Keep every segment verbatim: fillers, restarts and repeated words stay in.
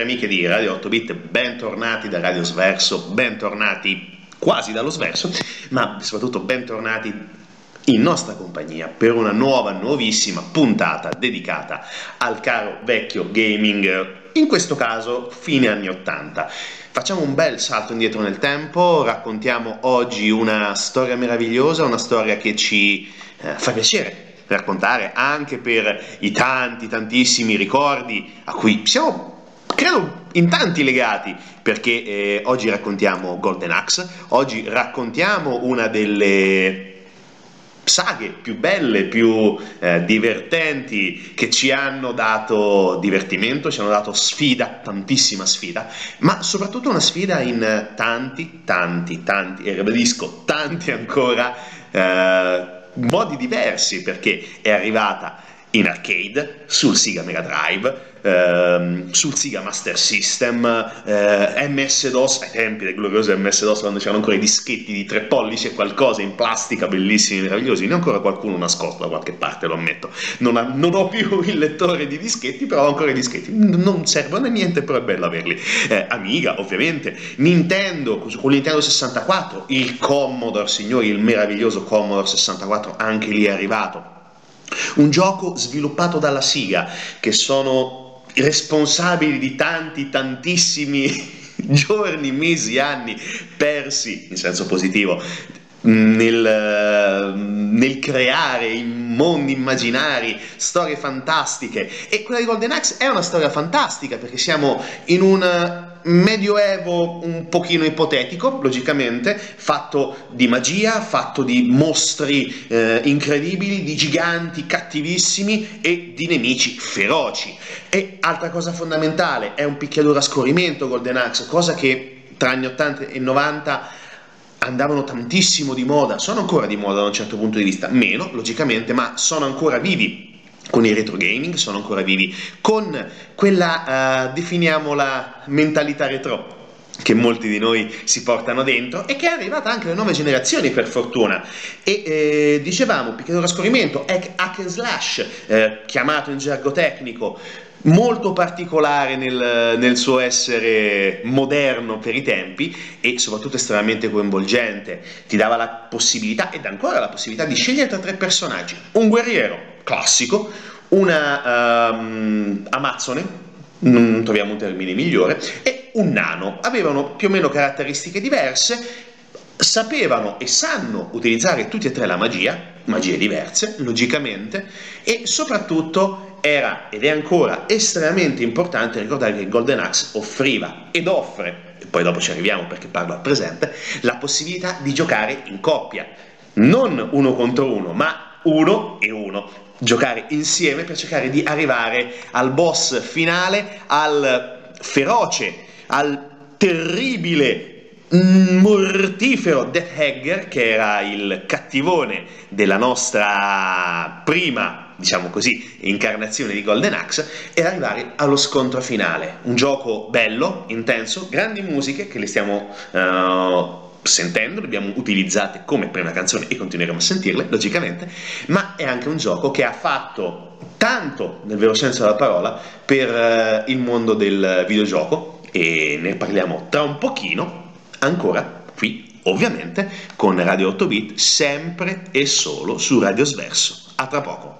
Amiche di Radio otto bit, bentornati da Radio Sverso, bentornati quasi dallo Sverso, ma soprattutto bentornati in nostra compagnia per una nuova, nuovissima puntata dedicata al caro vecchio gaming, in questo caso fine anni ottanta. Facciamo un bel salto indietro nel tempo, raccontiamo oggi una storia meravigliosa, una storia che ci eh, fa piacere da raccontare, anche per i tanti, tantissimi ricordi a cui siamo, credo, in tanti legati, perché eh, oggi raccontiamo Golden Axe, oggi raccontiamo una delle saghe più belle, più eh, divertenti, che ci hanno dato divertimento, ci hanno dato sfida, tantissima sfida, ma soprattutto una sfida in tanti, tanti, tanti, e ribadisco, tanti ancora eh, modi diversi, perché è arrivata in arcade, sul Sega Mega Drive, ehm, sul Sega Master System, eh, M S-DOS, ai tempi del glorioso M S-DOS, quando c'erano ancora i dischetti di tre pollici e qualcosa in plastica, bellissimi, meravigliosi, ne ho ancora qualcuno nascosto da qualche parte, lo ammetto, non, ha, non ho più il lettore di dischetti, però ho ancora i dischetti, non servono a niente, però è bello averli, eh, Amiga ovviamente, Nintendo, con Nintendo sessantaquattro, il Commodore, signori, il meraviglioso Commodore sessantaquattro, anche lì è arrivato un gioco sviluppato dalla Siga, che sono responsabili di tanti, tantissimi giorni, mesi, anni persi, in senso positivo, nel, nel creare mondi immaginari, storie fantastiche. E quella di Golden Axe è una storia fantastica, perché siamo in un medioevo un pochino ipotetico, logicamente, fatto di magia, fatto di mostri eh, incredibili, di giganti cattivissimi e di nemici feroci. E altra cosa fondamentale, è un picchiaduro a scorrimento Golden Axe, cosa che tra gli ottanta e novanta andavano tantissimo di moda, sono ancora di moda da un certo punto di vista, meno logicamente, ma sono ancora vivi con il retro gaming, sono ancora vivi con quella, uh, definiamola, mentalità retro che molti di noi si portano dentro e che è arrivata anche alle nuove generazioni, per fortuna. E eh, dicevamo, picchiaduro a scorrimento, hack and slash, eh, chiamato in gergo tecnico, molto particolare nel, nel suo essere moderno per i tempi e soprattutto estremamente coinvolgente. Ti dava la possibilità, ed ancora la possibilità, di scegliere tra tre personaggi: un guerriero classico, una um, amazzone, non troviamo un termine migliore, e un nano. Avevano più o meno caratteristiche diverse, sapevano e sanno utilizzare tutti e tre la magia, magie diverse logicamente, e soprattutto era, ed è ancora, estremamente importante ricordare che Golden Axe offriva ed offre, e poi dopo ci arriviamo perché parlo al presente, la possibilità di giocare in coppia, non uno contro uno, ma uno e uno, giocare insieme per cercare di arrivare al boss finale, al feroce, al terribile, mortifero Death Hagger, che era il cattivone della nostra prima, diciamo così, incarnazione di Golden Axe, e arrivare allo scontro finale. Un gioco bello, intenso, grandi musiche che le stiamo uh, sentendo, le abbiamo utilizzate come prima canzone e continueremo a sentirle, logicamente, ma è anche un gioco che ha fatto tanto, nel vero senso della parola, per uh, il mondo del videogioco, e ne parliamo tra un pochino, ancora qui, ovviamente, con Radio otto bit, sempre e solo su Radio Sverso. A tra poco.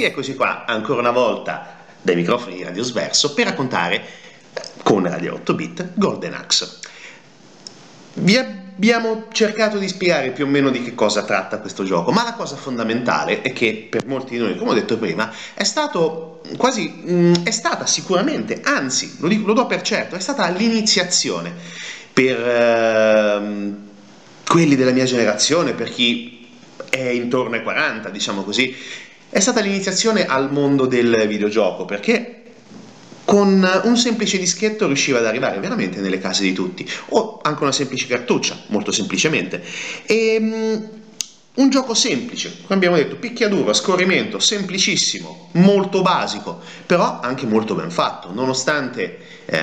Sega, eccoci qua ancora una volta dai microfoni di Radio Sverso per raccontare con Radio otto bit Golden Axe. Vi abbiamo cercato di spiegare più o meno di che cosa tratta questo gioco, ma la cosa fondamentale è che per molti di noi, come ho detto prima, è stato quasi mh, è stata sicuramente, anzi lo, dico, lo do per certo, è stata l'iniziazione per eh, quelli della mia generazione, per chi è intorno ai quaranta, diciamo così. È stata l'iniziazione al mondo del videogioco, perché con un semplice dischetto riusciva ad arrivare veramente nelle case di tutti, o anche una semplice cartuccia, molto semplicemente. E, um, un gioco semplice, come abbiamo detto, picchiaduro, a scorrimento, semplicissimo, molto basico, però anche molto ben fatto, nonostante eh,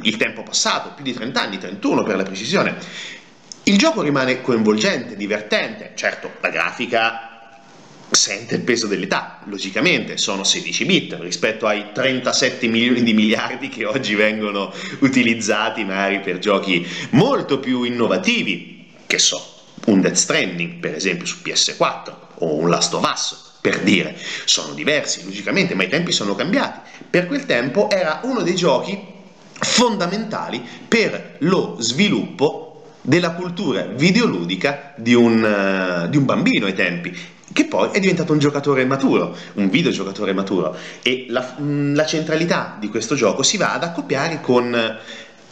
il tempo passato, più di trenta anni, trentuno per la precisione. Il gioco rimane coinvolgente, divertente, certo la grafica sente il peso dell'età, logicamente sono sedici bit rispetto ai trentasette milioni di miliardi che oggi vengono utilizzati magari per giochi molto più innovativi, che so, un Death Stranding per esempio su P S quattro o un Last of Us, per dire. Sono diversi logicamente, ma i tempi sono cambiati. Per quel tempo era uno dei giochi fondamentali per lo sviluppo della cultura videoludica di un, uh, di un bambino ai tempi, che poi è diventato un giocatore maturo, un videogiocatore maturo, e la, la centralità di questo gioco si va ad accoppiare con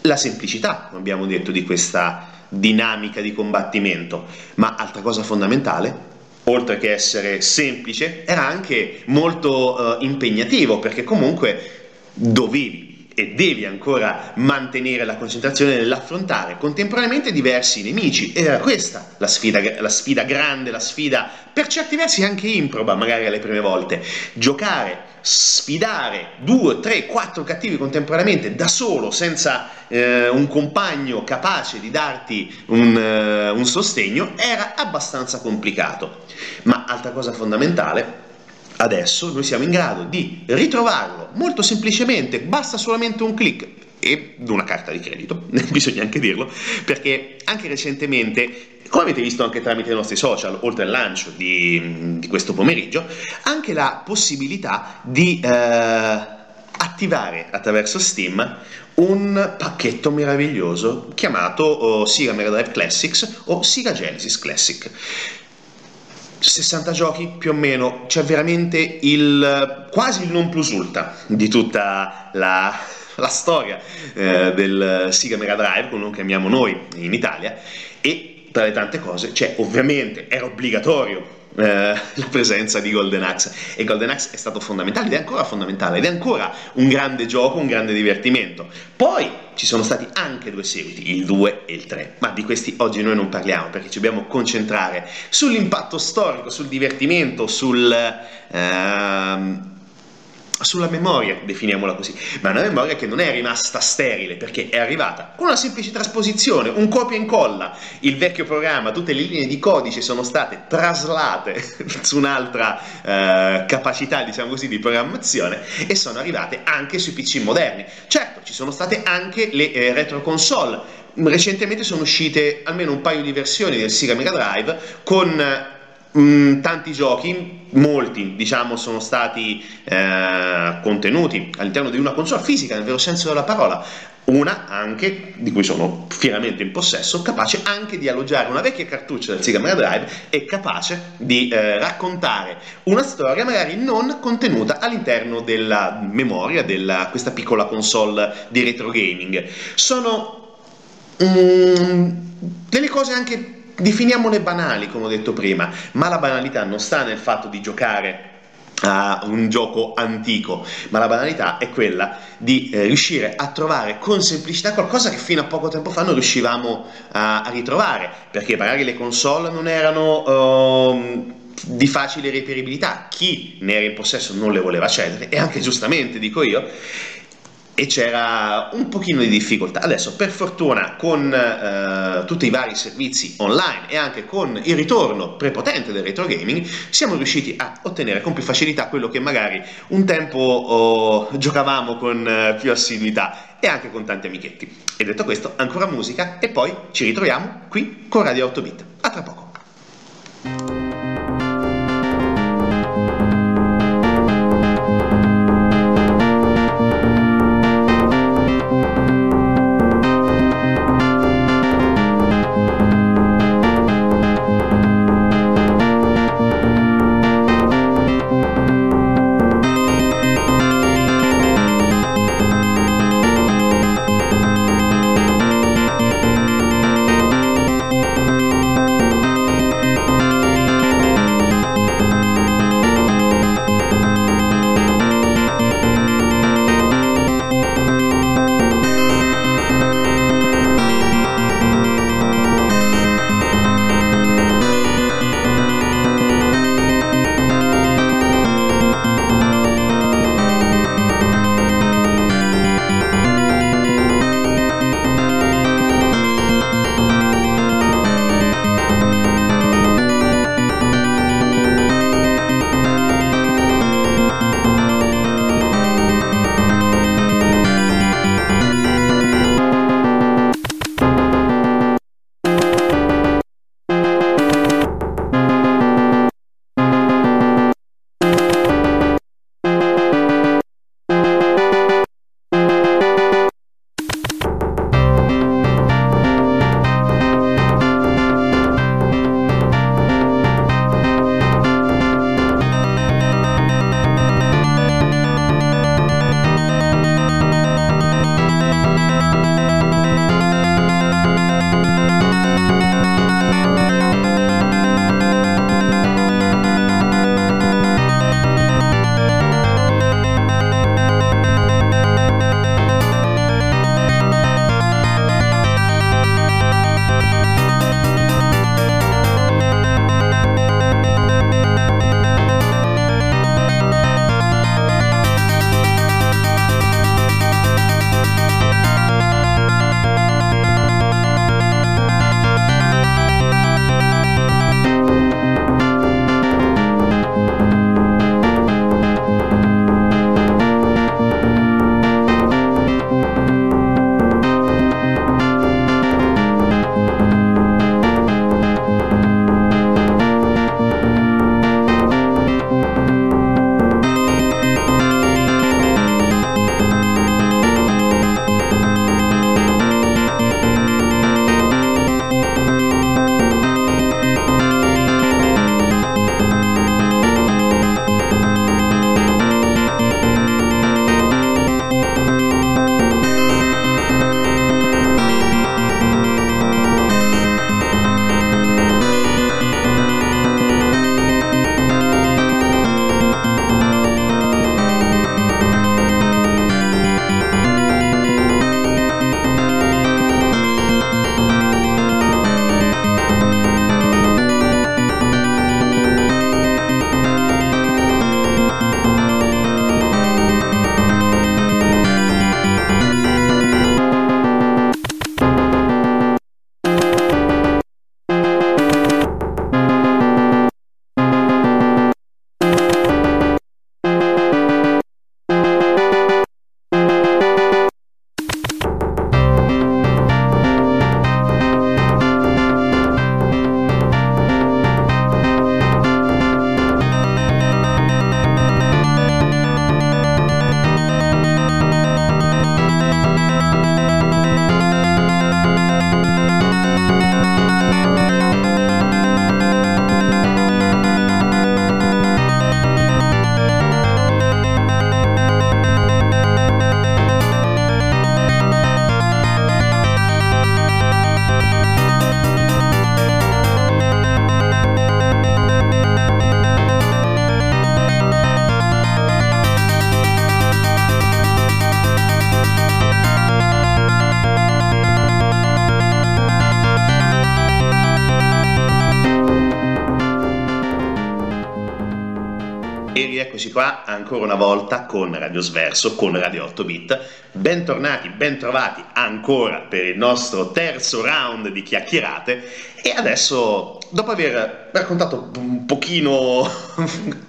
la semplicità, come abbiamo detto, di questa dinamica di combattimento. Ma altra cosa fondamentale, oltre che essere semplice, era anche molto eh, impegnativo, perché comunque dovevi e devi ancora mantenere la concentrazione nell'affrontare contemporaneamente diversi nemici. Era questa la sfida, la sfida grande, la sfida per certi versi anche improba, magari alle prime volte. Giocare, sfidare due, tre, quattro cattivi contemporaneamente da solo, senza eh, un compagno capace di darti un, eh, un sostegno, era abbastanza complicato. Ma altra cosa fondamentale, adesso noi siamo in grado di ritrovarlo molto semplicemente, basta solamente un click e una carta di credito, bisogna anche dirlo, perché anche recentemente, come avete visto anche tramite i nostri social, oltre al lancio di, di questo pomeriggio, anche la possibilità di eh, attivare attraverso Steam un pacchetto meraviglioso chiamato oh, Sega Mega Drive Classics o Sega Genesis Classic. sessanta giochi più o meno, c'è veramente il quasi il non plus ultra di tutta la, la storia eh, del Sega Mega Drive, come lo chiamiamo noi in Italia. E tra le tante cose c'è, ovviamente era obbligatorio eh, la presenza di Golden Axe, e Golden Axe è stato fondamentale ed è ancora fondamentale ed è ancora un grande gioco, un grande divertimento. Poi ci sono stati anche due seguiti, il due e il tre, ma di questi oggi noi non parliamo, perché ci dobbiamo concentrare sull'impatto storico, sul divertimento, sul, ehm, sulla memoria, definiamola così, ma una memoria che non è rimasta sterile, perché è arrivata con una semplice trasposizione, un copia e incolla. Il vecchio programma, tutte le linee di codice sono state traslate su un'altra eh, capacità, diciamo così, di programmazione, e sono arrivate anche sui P C moderni. Certo, ci sono state anche le eh, retro console. Recentemente sono uscite almeno un paio di versioni del Sega Mega Drive con eh, tanti giochi, molti diciamo sono stati eh, contenuti all'interno di una console fisica nel vero senso della parola, una anche di cui sono fieramente in possesso, capace anche di alloggiare una vecchia cartuccia del Sega Mega Drive e capace di eh, raccontare una storia magari non contenuta all'interno della memoria della questa piccola console di retro gaming. Sono mm, delle cose anche, definiamole banali, come ho detto prima, ma la banalità non sta nel fatto di giocare a un gioco antico, ma la banalità è quella di eh, riuscire a trovare con semplicità qualcosa che fino a poco tempo fa non riuscivamo a, a ritrovare, perché magari le console non erano um, di facile reperibilità, chi ne era in possesso non le voleva cedere, e anche giustamente, dico io, e c'era un pochino di difficoltà. Adesso per fortuna con eh, tutti i vari servizi online e anche con il ritorno prepotente del retro gaming siamo riusciti a ottenere con più facilità quello che magari un tempo oh, giocavamo con eh, più assiduità e anche con tanti amichetti. E detto questo, ancora musica e poi ci ritroviamo qui con Radio otto bit. A tra poco. Eccoci qua ancora una volta con Radio Sverso, con Radio otto bit. Bentornati, bentrovati ancora per il nostro terzo round di chiacchierate. E adesso, dopo aver raccontato un pochino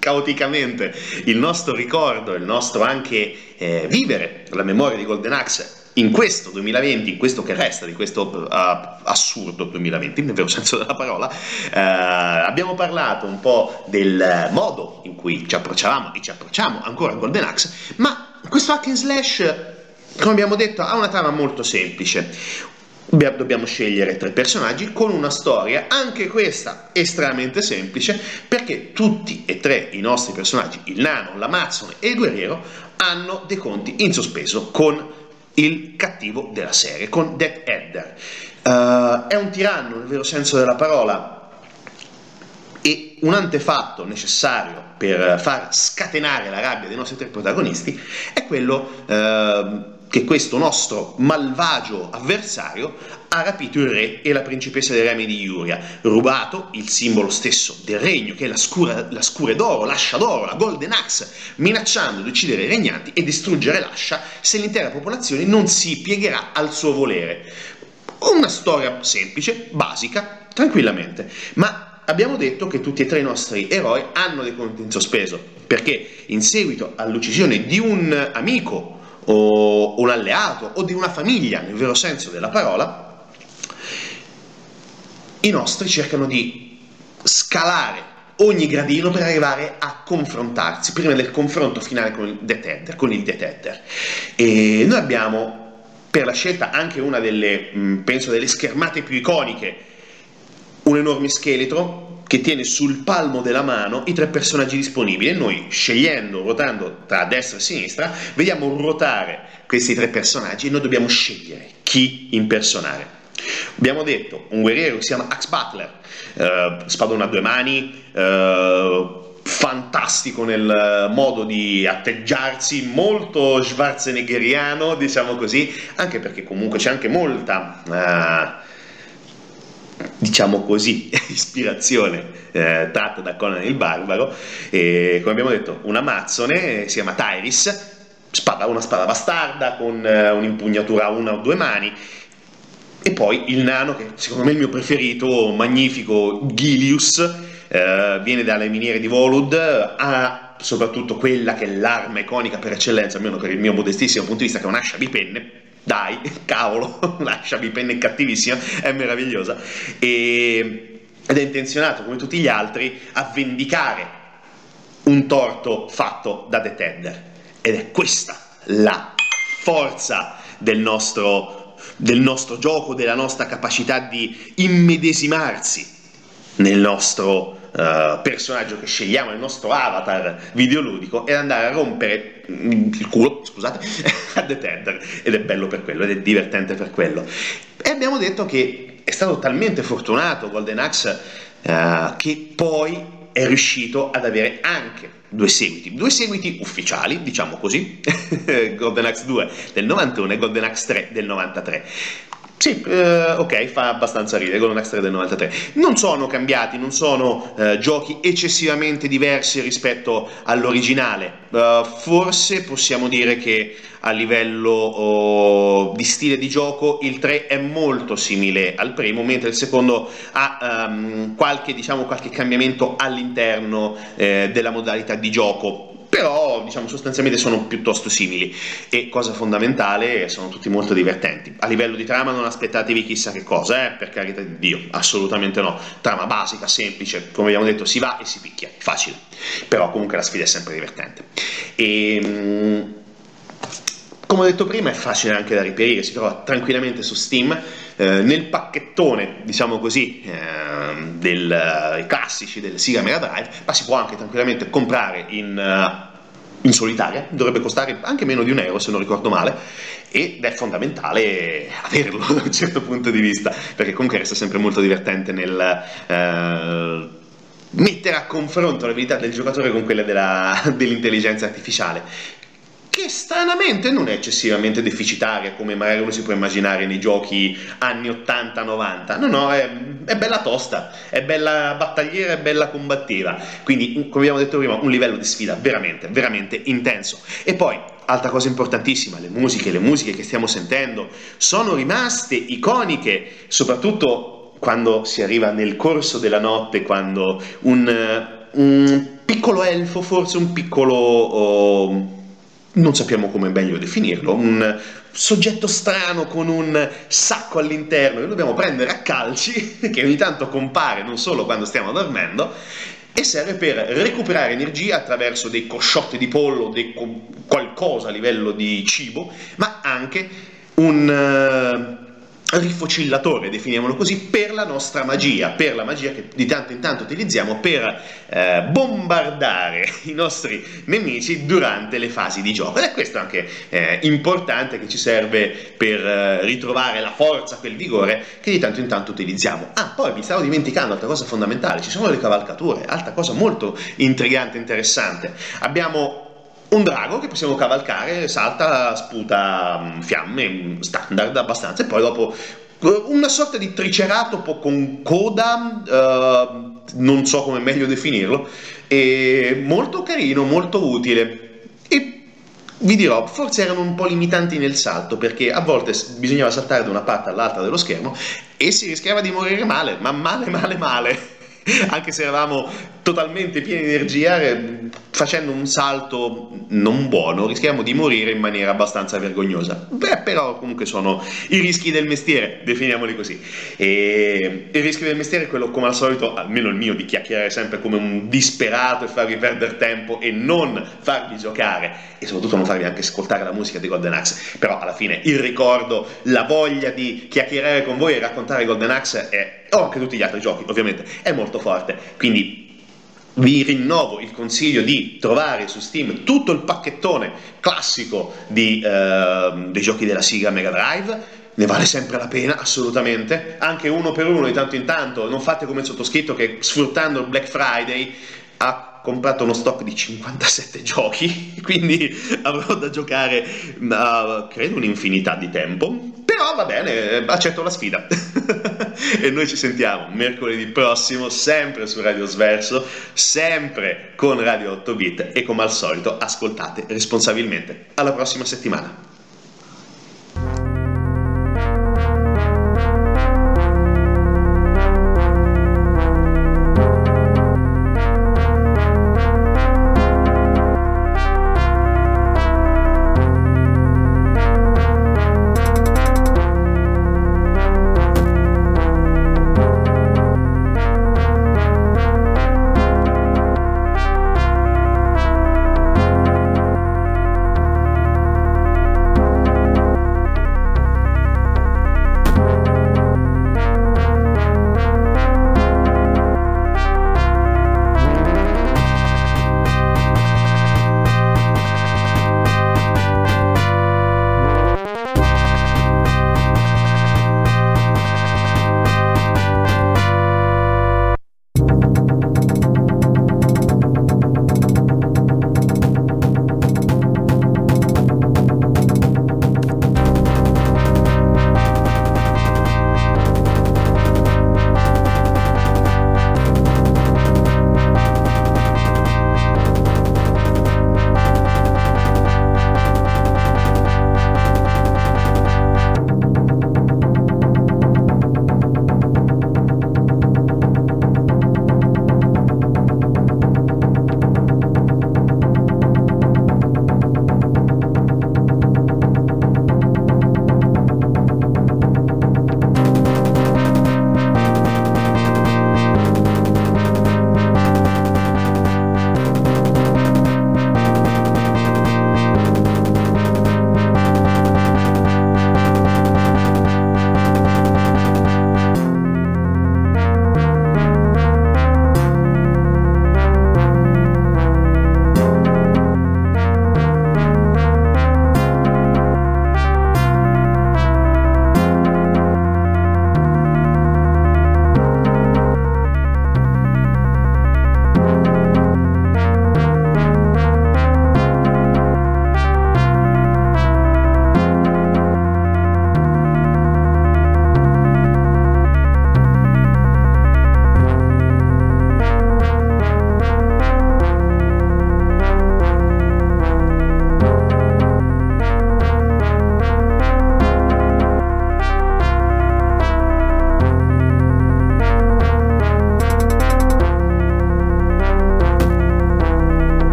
caoticamente il nostro ricordo, il nostro anche eh, vivere la memoria di Golden Axe in questo duemilaventi, in questo che resta di questo uh, assurdo duemilaventi, nel vero senso della parola, uh, abbiamo parlato un po' del modo in cui ci approcciavamo e ci approcciamo ancora a Golden Axe, ma questo hack and slash, come abbiamo detto, ha una trama molto semplice. Dobbiamo scegliere tre personaggi con una storia, anche questa estremamente semplice, perché tutti e tre i nostri personaggi, il nano, l'amazzone e il guerriero, hanno dei conti in sospeso con il cattivo della serie, con Death Adder. Uh, è un tiranno nel vero senso della parola e un antefatto necessario per far scatenare la rabbia dei nostri tre protagonisti è quello uh, che questo nostro malvagio avversario ha rapito il re e la principessa dei remi di Yuria, rubato il simbolo stesso del regno, che è la scura, la scure d'oro, l'ascia d'oro, la Golden Axe, minacciando di uccidere i regnanti e distruggere l'ascia se l'intera popolazione non si piegherà al suo volere. Una storia semplice, basica, tranquillamente, ma abbiamo detto che tutti e tre i nostri eroi hanno dei conti in sospeso, perché in seguito all'uccisione di un amico o un alleato o di una famiglia nel vero senso della parola, i nostri cercano di scalare ogni gradino per arrivare a confrontarsi prima del confronto finale con il Death Adder, con il Death Adder. E noi abbiamo per la scelta anche una delle, penso, delle schermate più iconiche, un enorme scheletro che tiene sul palmo della mano i tre personaggi disponibili e noi, scegliendo, ruotando tra destra e sinistra, vediamo ruotare questi tre personaggi e noi dobbiamo scegliere chi impersonare. Abbiamo detto un guerriero che si chiama Axe Butler, eh, spadone a due mani, eh, fantastico nel modo di atteggiarsi, molto schwarzeneggeriano, diciamo così, anche perché comunque c'è anche molta... Eh, diciamo così, ispirazione eh, tratta da Conan il Barbaro. E come abbiamo detto, un amazzone eh, si chiama Tairis, spada, una spada bastarda con eh, un'impugnatura a una o due mani. E poi il nano, che secondo me è il mio preferito, magnifico, Gilius, eh, viene dalle miniere di Volud, ha soprattutto quella che è l'arma iconica per eccellenza, almeno per il mio modestissimo punto di vista, che è un'ascia bipenne. Dai, cavolo, lascia bipenne cattivissima, è meravigliosa. E, ed è intenzionato, come tutti gli altri, a vendicare un torto fatto da Death Adder. Ed è questa la forza del nostro, del nostro gioco, della nostra capacità di immedesimarsi nel nostro Uh, personaggio che scegliamo, il nostro avatar videoludico, e andare a rompere il culo, scusate, a Death Adder, ed è bello per quello, ed è divertente per quello. E abbiamo detto che è stato talmente fortunato Golden Axe uh, che poi è riuscito ad avere anche due seguiti, due seguiti ufficiali, diciamo così, Golden Axe due del novantuno e Golden Axe tre del novantatré. Sì, eh, ok, fa abbastanza ridere, Golden Axe tre del novantatré. Non sono cambiati, non sono eh, giochi eccessivamente diversi rispetto all'originale. Uh, forse possiamo dire che a livello oh, di stile di gioco il tre è molto simile al primo, mentre il secondo ha um, qualche, diciamo, qualche cambiamento all'interno eh, della modalità di gioco. Però, diciamo, sostanzialmente sono piuttosto simili e, cosa fondamentale, sono tutti molto divertenti. A livello di trama non aspettatevi chissà che cosa, eh, per carità di Dio, assolutamente no. Trama basica, semplice, come abbiamo detto, si va e si picchia, facile. Però comunque la sfida è sempre divertente. E, come ho detto prima, è facile anche da reperire, si trova tranquillamente su Steam. Eh, nel pacchettone, diciamo così, eh, dei eh, classici del Sega Mega Drive, ma si può anche tranquillamente comprare in, eh, in solitaria, dovrebbe costare anche meno di un euro se non ricordo male, ed è fondamentale averlo da un certo punto di vista, perché comunque resta sempre molto divertente nel... Eh, mettere a confronto le abilità del giocatore con quelle della, dell'intelligenza artificiale, che stranamente non è eccessivamente deficitaria come magari uno si può immaginare nei giochi anni ottanta novanta. No, no, è, è bella tosta, è bella battagliera, è bella combattiva. Quindi, come abbiamo detto prima, un livello di sfida veramente, veramente intenso. E poi, altra cosa importantissima, le musiche, le musiche che stiamo sentendo sono rimaste iconiche, soprattutto quando si arriva nel corso della notte, quando un... un piccolo elfo, forse un piccolo, oh, non sappiamo come meglio definirlo, un soggetto strano con un sacco all'interno che dobbiamo prendere a calci, che ogni tanto compare non solo quando stiamo dormendo, e serve per recuperare energia attraverso dei cosciotti di pollo, dei co- qualcosa a livello di cibo, ma anche un... Uh, rifocillatore, definiamolo così, per la nostra magia, per la magia che di tanto in tanto utilizziamo per eh, bombardare i nostri nemici durante le fasi di gioco. Ed è questo anche eh, importante, che ci serve per eh, ritrovare la forza, quel vigore che di tanto in tanto utilizziamo. Ah, poi mi stavo dimenticando, altra cosa fondamentale, ci sono le cavalcature, altra cosa molto intrigante e interessante. Abbiamo un drago che possiamo cavalcare, salta, sputa fiamme, standard abbastanza, e poi dopo una sorta di triceratopo con coda, eh, non so come meglio definirlo, e molto carino, molto utile. E vi dirò, forse erano un po' limitanti nel salto, perché a volte bisognava saltare da una parte all'altra dello schermo e si rischiava di morire male, ma male male male. Anche se eravamo totalmente pieni di energia, facendo un salto non buono rischiamo di morire in maniera abbastanza vergognosa. Beh, però comunque sono i rischi del mestiere, definiamoli così. E il rischio del mestiere è quello, come al solito, almeno il mio, di chiacchierare sempre come un disperato e farvi perdere tempo e non farvi giocare, e soprattutto non farvi anche ascoltare la musica di Golden Axe. Però alla fine il ricordo, la voglia di chiacchierare con voi e raccontare Golden Axe è, o anche tutti gli altri giochi ovviamente, è molto forte. Quindi vi rinnovo il consiglio di trovare su Steam tutto il pacchettone classico di, eh, dei giochi della Sega Mega Drive. Ne vale sempre la pena, assolutamente, anche uno per uno di tanto in tanto. Non fate come il sottoscritto, che sfruttando il Black Friday ha comprato uno stock di cinquantasette giochi, quindi avrò da giocare uh, credo un'infinità di tempo. Però va bene, accetto la sfida. E noi ci sentiamo mercoledì prossimo, sempre su Radio Sverso, sempre con Radio otto bit, e come al solito ascoltate responsabilmente. Alla prossima settimana.